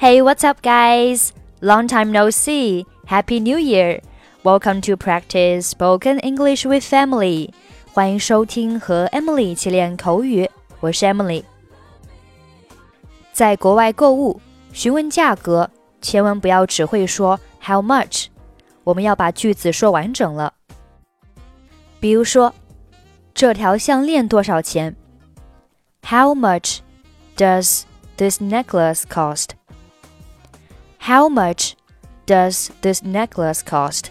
Hey, what's up, guys? Long time no see. Happy New Year. Welcome to practice spoken English with Emily. 欢迎收听和 Emily 一起练口语。我是 Emily。在国外购物，询问价格，千万不要只会说 how much。我们要把句子说完整了。比如说，这条项链多少钱？ How much does this necklace cost?How much does this necklace cost?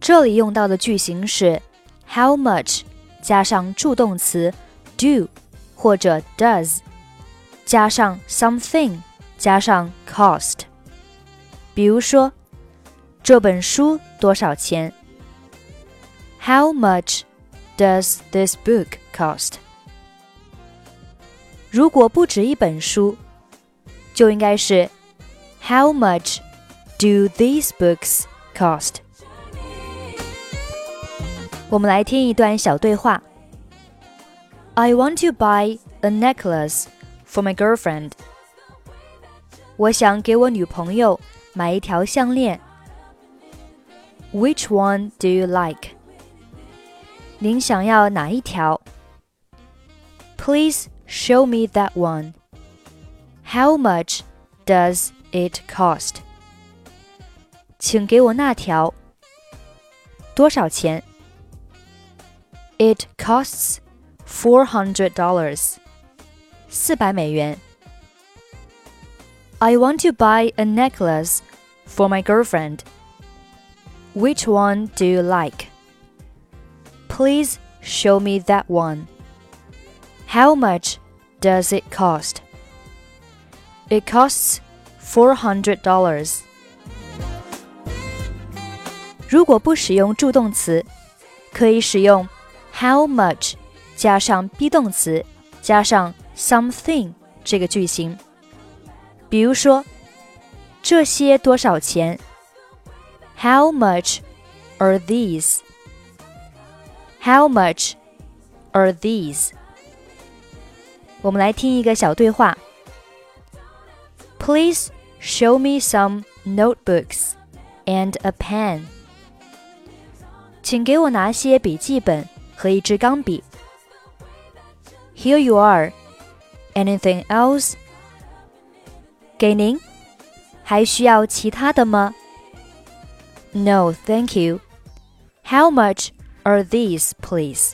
这里用到的句型是 how much 加上助动词 do 或者 does 加上 something 加上 cost。 比如说，这本书多少钱？ How much does this book cost? 如果不止一本书，就应该是How much do these books cost? 我们来听一段小对话。 I want to buy a necklace for my girlfriend. 我想给我女朋友买一条项链。 Which one do you like? 您想要哪一条？ Please show me that one. How much does it cost? 请给我那条。多少钱？ It costs $400. 400美元。 I want to buy a necklace for my girlfriend. Which one do you like? Please show me that one. How much does it cost? It costs $400. 如果不使用助动词，可以使用 how much 加上 be 动词加上 something 这个句型。比如说，这些多少钱？ How much are these? How much are these? 我们来听一个小对话。 Please show me some notebooks and a pen. 请给我拿些笔记本和一支钢笔。 Here you are. Anything else? 给您，还需要其他的吗？ No, thank you. How much are these, please?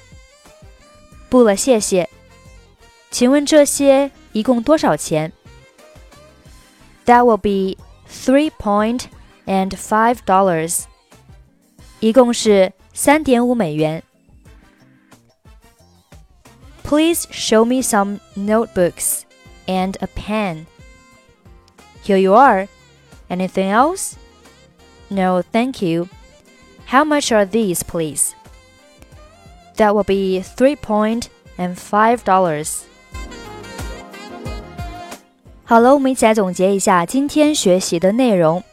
不了，谢谢。请问这些一共多少钱？That will be $3.5. 一共是 $3.5。 Please show me some notebooks and a pen. Here you are. Anything else? No, thank you. How much are these, please? That will be $3.5.好了，我们一起来总结一下今天学习的内容。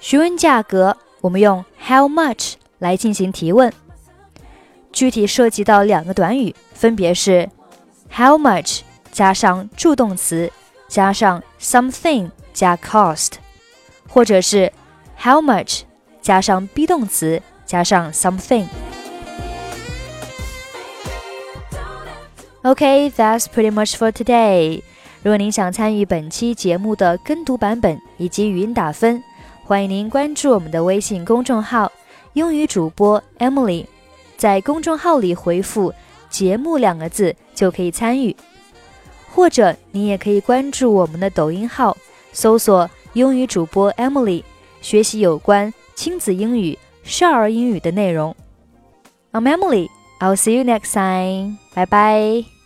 询问价格，我们用 how much 来进行提问。具体涉及到两个短语，分别是 how much 加上助动词加上 something 加 cost， 或者是 how much 加上 be 动词加上 something。Okay, that's pretty much for today.如果您想参与本期节目的跟读版本以及语音打分，欢迎您关注我们的微信公众号英语主播 Emily， 在公众号里回复节目2个字就可以参与，或者您也可以关注我们的抖音号，搜索英语主播 Emily， 学习有关亲子英语、少儿英语的内容。I'm Emily, I'll see you next time. Bye bye.